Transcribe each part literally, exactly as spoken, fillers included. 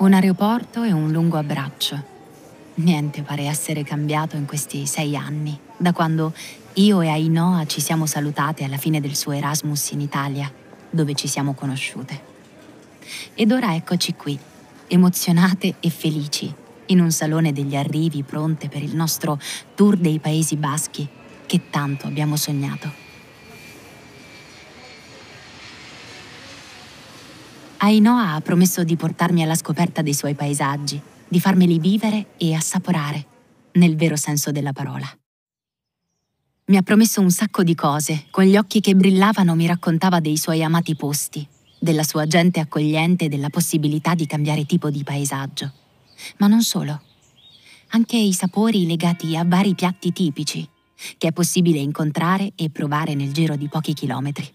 Un aeroporto e un lungo abbraccio. Niente pare essere cambiato in questi sei anni, da quando io e Ainhoa ci siamo salutate alla fine del suo Erasmus in Italia, dove ci siamo conosciute. Ed ora eccoci qui, emozionate e felici, in un salone degli arrivi pronte per il nostro tour dei Paesi Baschi che tanto abbiamo sognato. Ainhoa ha promesso di portarmi alla scoperta dei suoi paesaggi, di farmeli vivere e assaporare, nel vero senso della parola. Mi ha promesso un sacco di cose, con gli occhi che brillavano mi raccontava dei suoi amati posti, della sua gente accogliente e della possibilità di cambiare tipo di paesaggio. Ma non solo. Anche i sapori legati a vari piatti tipici, che è possibile incontrare e provare nel giro di pochi chilometri.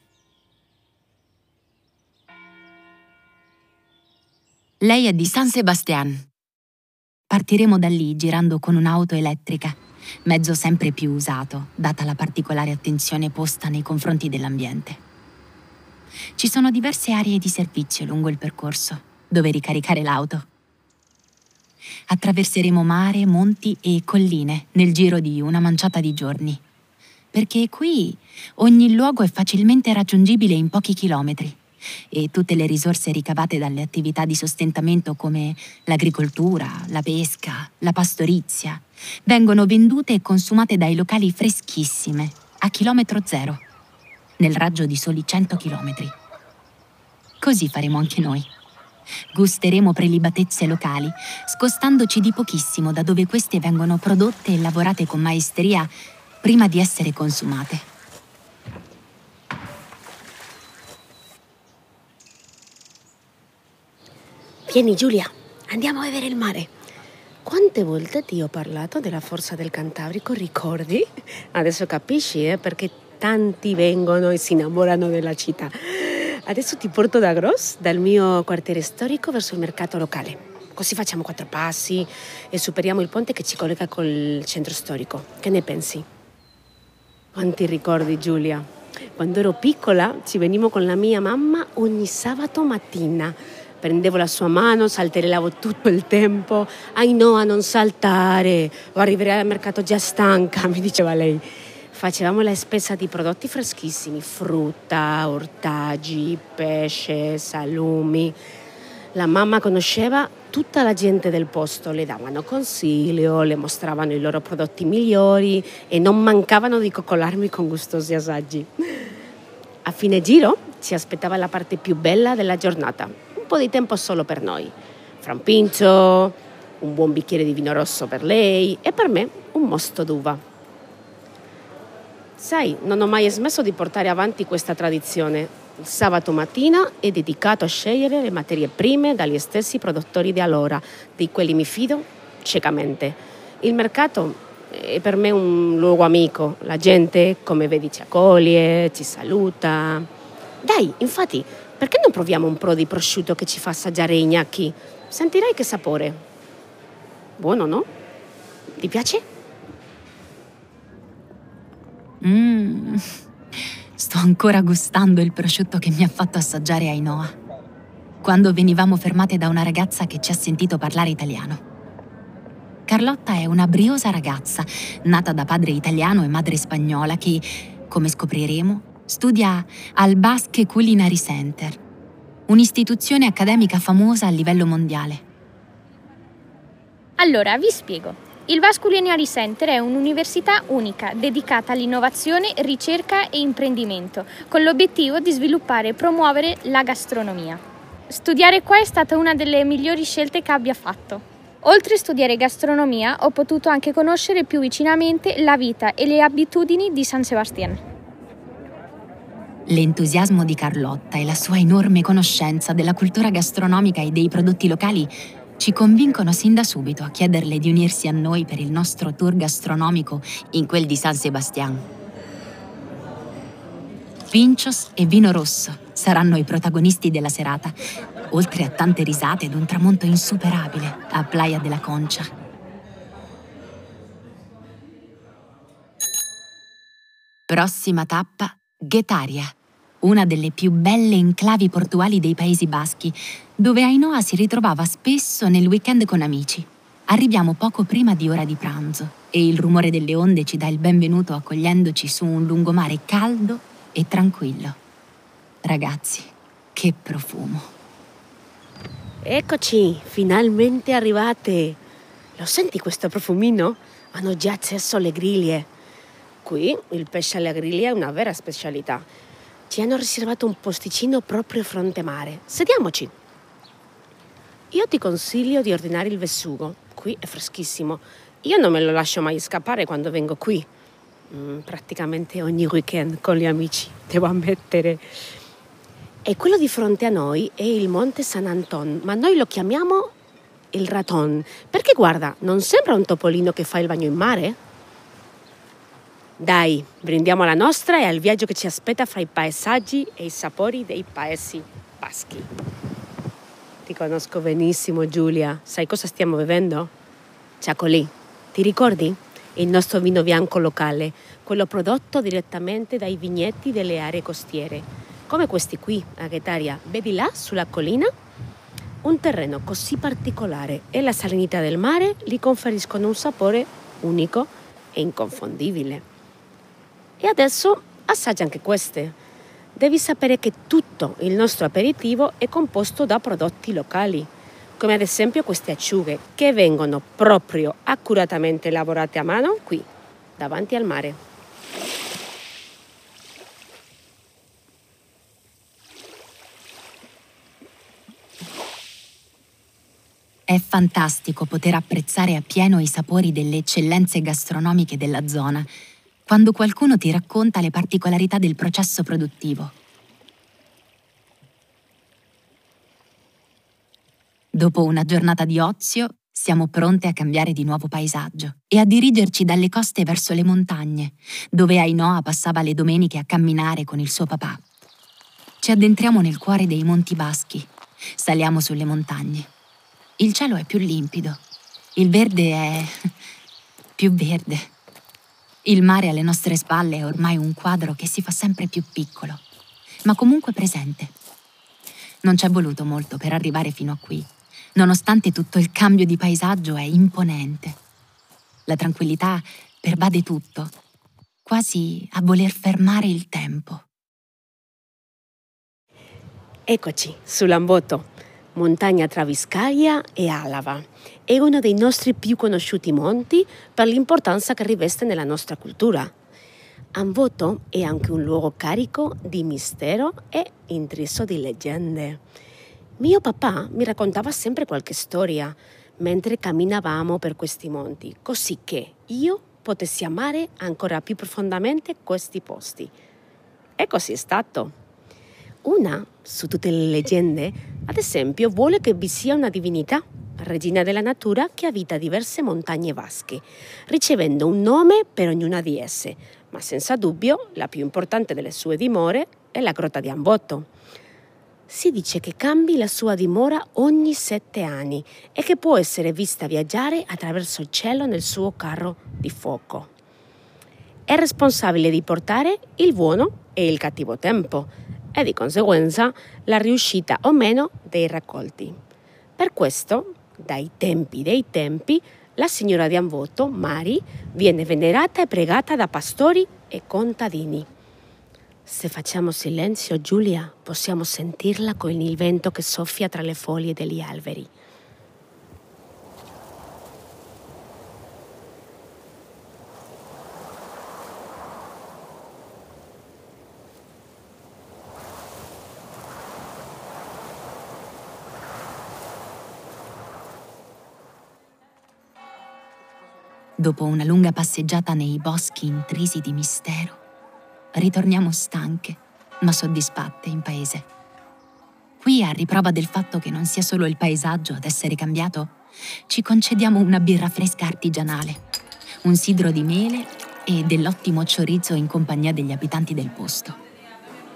Lei è di San Sebastián. Partiremo da lì girando con un'auto elettrica, mezzo sempre più usato, data la particolare attenzione posta nei confronti dell'ambiente. Ci sono diverse aree di servizio lungo il percorso, dove ricaricare l'auto. Attraverseremo mare, monti e colline nel giro di una manciata di giorni, perché qui ogni luogo è facilmente raggiungibile in pochi chilometri. E tutte le risorse ricavate dalle attività di sostentamento come l'agricoltura, la pesca, la pastorizia, vengono vendute e consumate dai locali freschissime, a chilometro zero, nel raggio di soli cento chilometri. Così faremo anche noi. Gusteremo prelibatezze locali, scostandoci di pochissimo da dove queste vengono prodotte e lavorate con maestria prima di essere consumate. Vieni Giulia, andiamo a vedere il mare. Quante volte ti ho parlato della forza del Cantabrico, ricordi? Adesso capisci eh, perché tanti vengono e si innamorano della città. Adesso ti porto da Gros, dal mio quartiere storico, verso il mercato locale. Così facciamo quattro passi e superiamo il ponte che ci collega col centro storico. Che ne pensi? Quanti ricordi Giulia? Quando ero piccola ci venivo con la mia mamma ogni sabato mattina. Prendevo la sua mano, saltellavo tutto il tempo. Ainhoa, non saltare, o arriverai al mercato già stanca, mi diceva lei. Facevamo la spesa di prodotti freschissimi, frutta, ortaggi, pesce, salumi. La mamma conosceva tutta la gente del posto, le davano consiglio, le mostravano i loro prodotti migliori e non mancavano di coccolarmi con gustosi assaggi. A fine giro ci aspettava la parte più bella della giornata. Un po' di tempo solo per noi, fra un pincio, un buon bicchiere di vino rosso per lei e per me un mosto d'uva. Sai, non ho mai smesso di portare avanti questa tradizione. Il sabato mattina è dedicato a scegliere le materie prime dagli stessi produttori di allora, di quelli mi fido ciecamente. Il mercato è per me un luogo amico, la gente, come vedi, ci accoglie, ci saluta. Dai, infatti, perché non proviamo un pro di prosciutto che ci fa assaggiare i gnocchi? Sentirai che sapore. Buono, no? Ti piace? Mmm, sto ancora gustando il prosciutto che mi ha fatto assaggiare Ainhoa, quando venivamo fermate da una ragazza che ci ha sentito parlare italiano. Carlotta è una briosa ragazza, nata da padre italiano e madre spagnola che, come scopriremo, studia al Basque Culinary Center, un'istituzione accademica famosa a livello mondiale. Allora, vi spiego. Il Basque Culinary Center è un'università unica dedicata all'innovazione, ricerca e imprendimento, con l'obiettivo di sviluppare e promuovere la gastronomia. Studiare qua è stata una delle migliori scelte che abbia fatto. Oltre a studiare gastronomia, ho potuto anche conoscere più vicinamente la vita e le abitudini di San Sebastián. L'entusiasmo di Carlotta e la sua enorme conoscenza della cultura gastronomica e dei prodotti locali ci convincono sin da subito a chiederle di unirsi a noi per il nostro tour gastronomico in quel di San Sebastián. Pinchos e vino rosso saranno i protagonisti della serata, oltre a tante risate ed un tramonto insuperabile a Playa de la Concha. Prossima tappa: Getaria, una delle più belle enclavi portuali dei Paesi Baschi, dove Ainhoa si ritrovava spesso nel weekend con amici. Arriviamo poco prima di ora di pranzo e il rumore delle onde ci dà il benvenuto accogliendoci su un lungomare caldo e tranquillo. Ragazzi, che profumo! Eccoci, finalmente arrivate! Lo senti questo profumino? Hanno già accesso le griglie. Qui il pesce alla griglia è una vera specialità. Ci hanno riservato un posticino proprio fronte mare. Sediamoci! Io ti consiglio di ordinare il vessugo. Qui è freschissimo. Io non me lo lascio mai scappare quando vengo qui. Mm, praticamente ogni weekend con gli amici, devo ammettere. E quello di fronte a noi è il Monte San Antón, ma noi lo chiamiamo il Raton, perché guarda, non sembra un topolino che fa il bagno in mare? Dai, brindiamo alla nostra e al viaggio che ci aspetta fra i paesaggi e i sapori dei Paesi Baschi. Ti conosco benissimo, Giulia. Sai cosa stiamo bevendo? Txakoli. Ti ricordi? Il nostro vino bianco locale, quello prodotto direttamente dai vigneti delle aree costiere, come questi qui a Getaria. Vedi là sulla collina? Un terreno così particolare e la salinità del mare gli conferiscono un sapore unico e inconfondibile. E adesso assaggia anche queste. Devi sapere che tutto il nostro aperitivo è composto da prodotti locali, come ad esempio queste acciughe che vengono proprio accuratamente lavorate a mano qui, davanti al mare. È fantastico poter apprezzare appieno i sapori delle eccellenze gastronomiche della zona, quando qualcuno ti racconta le particolarità del processo produttivo. Dopo una giornata di ozio, siamo pronte a cambiare di nuovo paesaggio e a dirigerci dalle coste verso le montagne, dove Ainhoa passava le domeniche a camminare con il suo papà. Ci addentriamo nel cuore dei Monti Baschi, saliamo sulle montagne. Il cielo è più limpido, il verde è più verde. Il mare alle nostre spalle è ormai un quadro che si fa sempre più piccolo, ma comunque presente. Non c'è voluto molto per arrivare fino a qui, nonostante tutto il cambio di paesaggio è imponente. La tranquillità pervade tutto, quasi a voler fermare il tempo. Eccoci, sull'Amboto. Montagna Traviscaglia e Alava. È uno dei nostri più conosciuti monti per l'importanza che riveste nella nostra cultura. Amboto è anche un luogo carico di mistero e intriso di leggende. Mio papà mi raccontava sempre qualche storia mentre camminavamo per questi monti, così che io potessi amare ancora più profondamente questi posti. E così è stato. Una su tutte le leggende, ad esempio, vuole che vi sia una divinità, regina della natura, che abita diverse montagne basche, ricevendo un nome per ognuna di esse, ma senza dubbio la più importante delle sue dimore è la grotta di Amboto. Si dice che cambi la sua dimora ogni sette anni e che può essere vista viaggiare attraverso il cielo nel suo carro di fuoco. È responsabile di portare il buono e il cattivo tempo, e di conseguenza la riuscita o meno dei raccolti. Per questo, dai tempi dei tempi, la signora di Amboto, Mari, viene venerata e pregata da pastori e contadini. Se facciamo silenzio, Giulia, possiamo sentirla con il vento che soffia tra le foglie degli alberi. Dopo una lunga passeggiata nei boschi intrisi di mistero, ritorniamo stanche, ma soddisfatte in paese. Qui, a riprova del fatto che non sia solo il paesaggio ad essere cambiato, ci concediamo una birra fresca artigianale, un sidro di mele e dell'ottimo chorizo in compagnia degli abitanti del posto.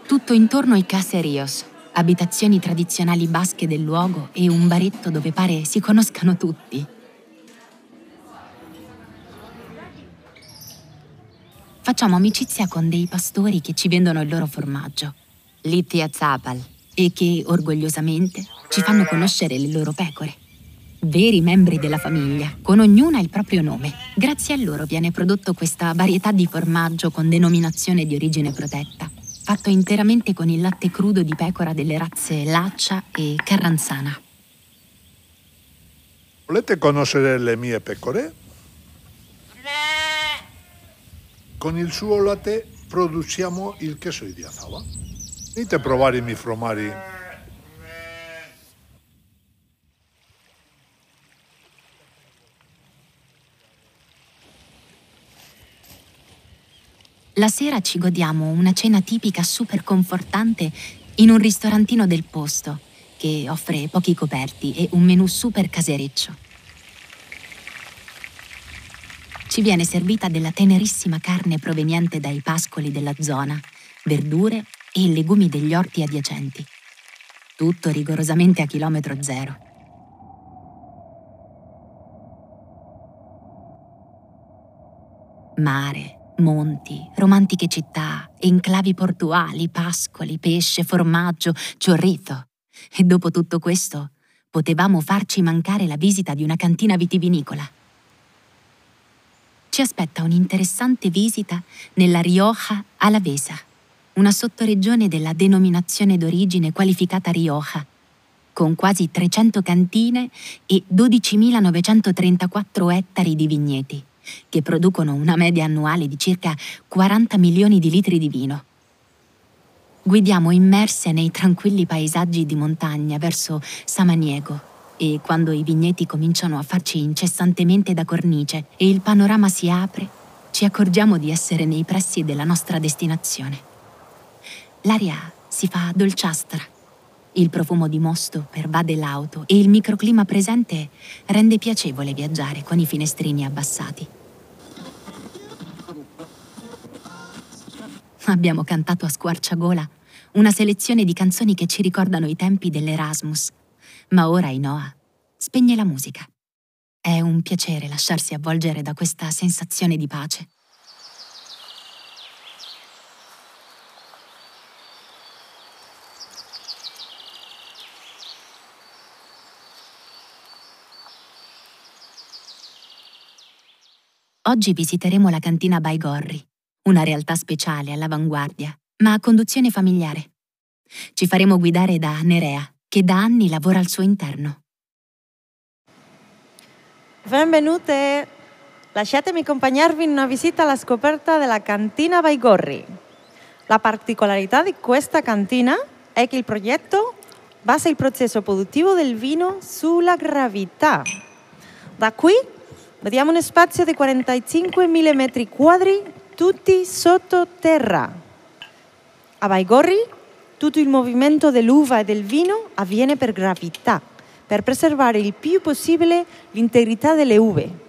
Tutto intorno ai caseríos, abitazioni tradizionali basche del luogo e un baretto dove pare si conoscano tutti. Facciamo amicizia con dei pastori che ci vendono il loro formaggio. Litiazapal, e che, orgogliosamente, ci fanno conoscere le loro pecore. Veri membri della famiglia, con ognuna il proprio nome. Grazie a loro viene prodotto questa varietà di formaggio con denominazione di origine protetta, fatto interamente con il latte crudo di pecora delle razze laccia e carranzana. Volete conoscere le mie pecore? Con il suo latte produciamo il queso di Azzava. Venite a provare i miei formari. La sera ci godiamo una cena tipica super confortante in un ristorantino del posto, che offre pochi coperti e un menù super casereccio. Ci viene servita della tenerissima carne proveniente dai pascoli della zona, verdure e legumi degli orti adiacenti. Tutto rigorosamente a chilometro zero. Mare, monti, romantiche città, enclavi portuali, pascoli, pesce, formaggio, ciorrito. E dopo tutto questo, potevamo farci mancare la visita di una cantina vitivinicola. Ci aspetta un'interessante visita nella Rioja Alavesa, una sottoregione della denominazione d'origine qualificata Rioja, con quasi trecento cantine e dodicimilanovecento trentaquattro ettari di vigneti, che producono una media annuale di circa quaranta milioni di litri di vino. Guidiamo immerse nei tranquilli paesaggi di montagna verso Samaniego e quando i vigneti cominciano a farci incessantemente da cornice e il panorama si apre, ci accorgiamo di essere nei pressi della nostra destinazione. L'aria si fa dolciastra, il profumo di mosto pervade l'auto e il microclima presente rende piacevole viaggiare con i finestrini abbassati. Abbiamo cantato a squarciagola una selezione di canzoni che ci ricordano i tempi dell'Erasmus, ma ora Ainhoa spegne la musica. È un piacere lasciarsi avvolgere da questa sensazione di pace. Oggi visiteremo la cantina Baigorri, una realtà speciale all'avanguardia, ma a conduzione familiare. Ci faremo guidare da Nerea, che da anni lavora al suo interno. Benvenute! Lasciatemi accompagnarvi in una visita alla scoperta della cantina Baigorri. La particolarità di questa cantina è che il progetto basa il processo produttivo del vino sulla gravità. Da qui vediamo un spazio di quarantacinquemila metri quadri, tutti sottoterra. A Baigorri, tutto il movimento dell'uva e del vino avviene per gravità, per preservare il più possibile l'integrità delle uve,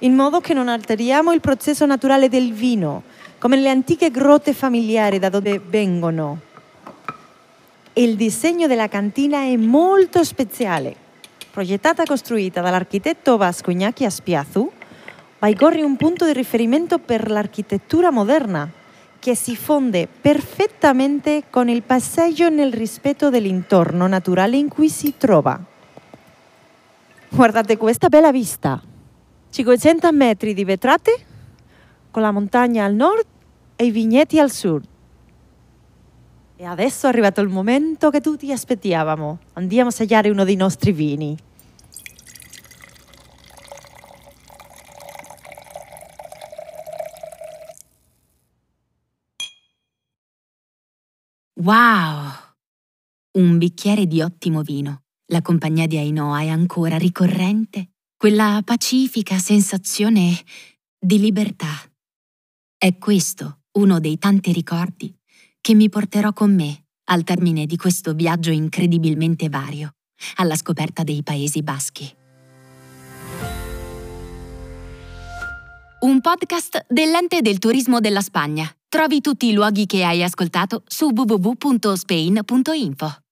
in modo che non alteriamo il processo naturale del vino, come nelle antiche grotte familiari da dove vengono. Il disegno della cantina è molto speciale. Progettata e costruita dall'architetto Vasco Iñaki Aspiazu, Baigorri è un punto di riferimento per l'architettura moderna che si fonde perfettamente con il passeggio nel rispetto dell'intorno naturale in cui si trova. Guardate questa bella vista! cinquecento metri di vetrate, con la montagna al nord e i vigneti al sud. E adesso è arrivato il momento che tutti aspettavamo. Andiamo a assaggiare uno dei nostri vini. Wow! Un bicchiere di ottimo vino. La compagnia di Ainhoa è ancora ricorrente. Quella pacifica sensazione di libertà. È questo uno dei tanti ricordi che mi porterò con me al termine di questo viaggio incredibilmente vario, alla scoperta dei Paesi Baschi. Un podcast dell'Ente del Turismo della Spagna. Trovi tutti i luoghi che hai ascoltato su w w w punto spain punto info.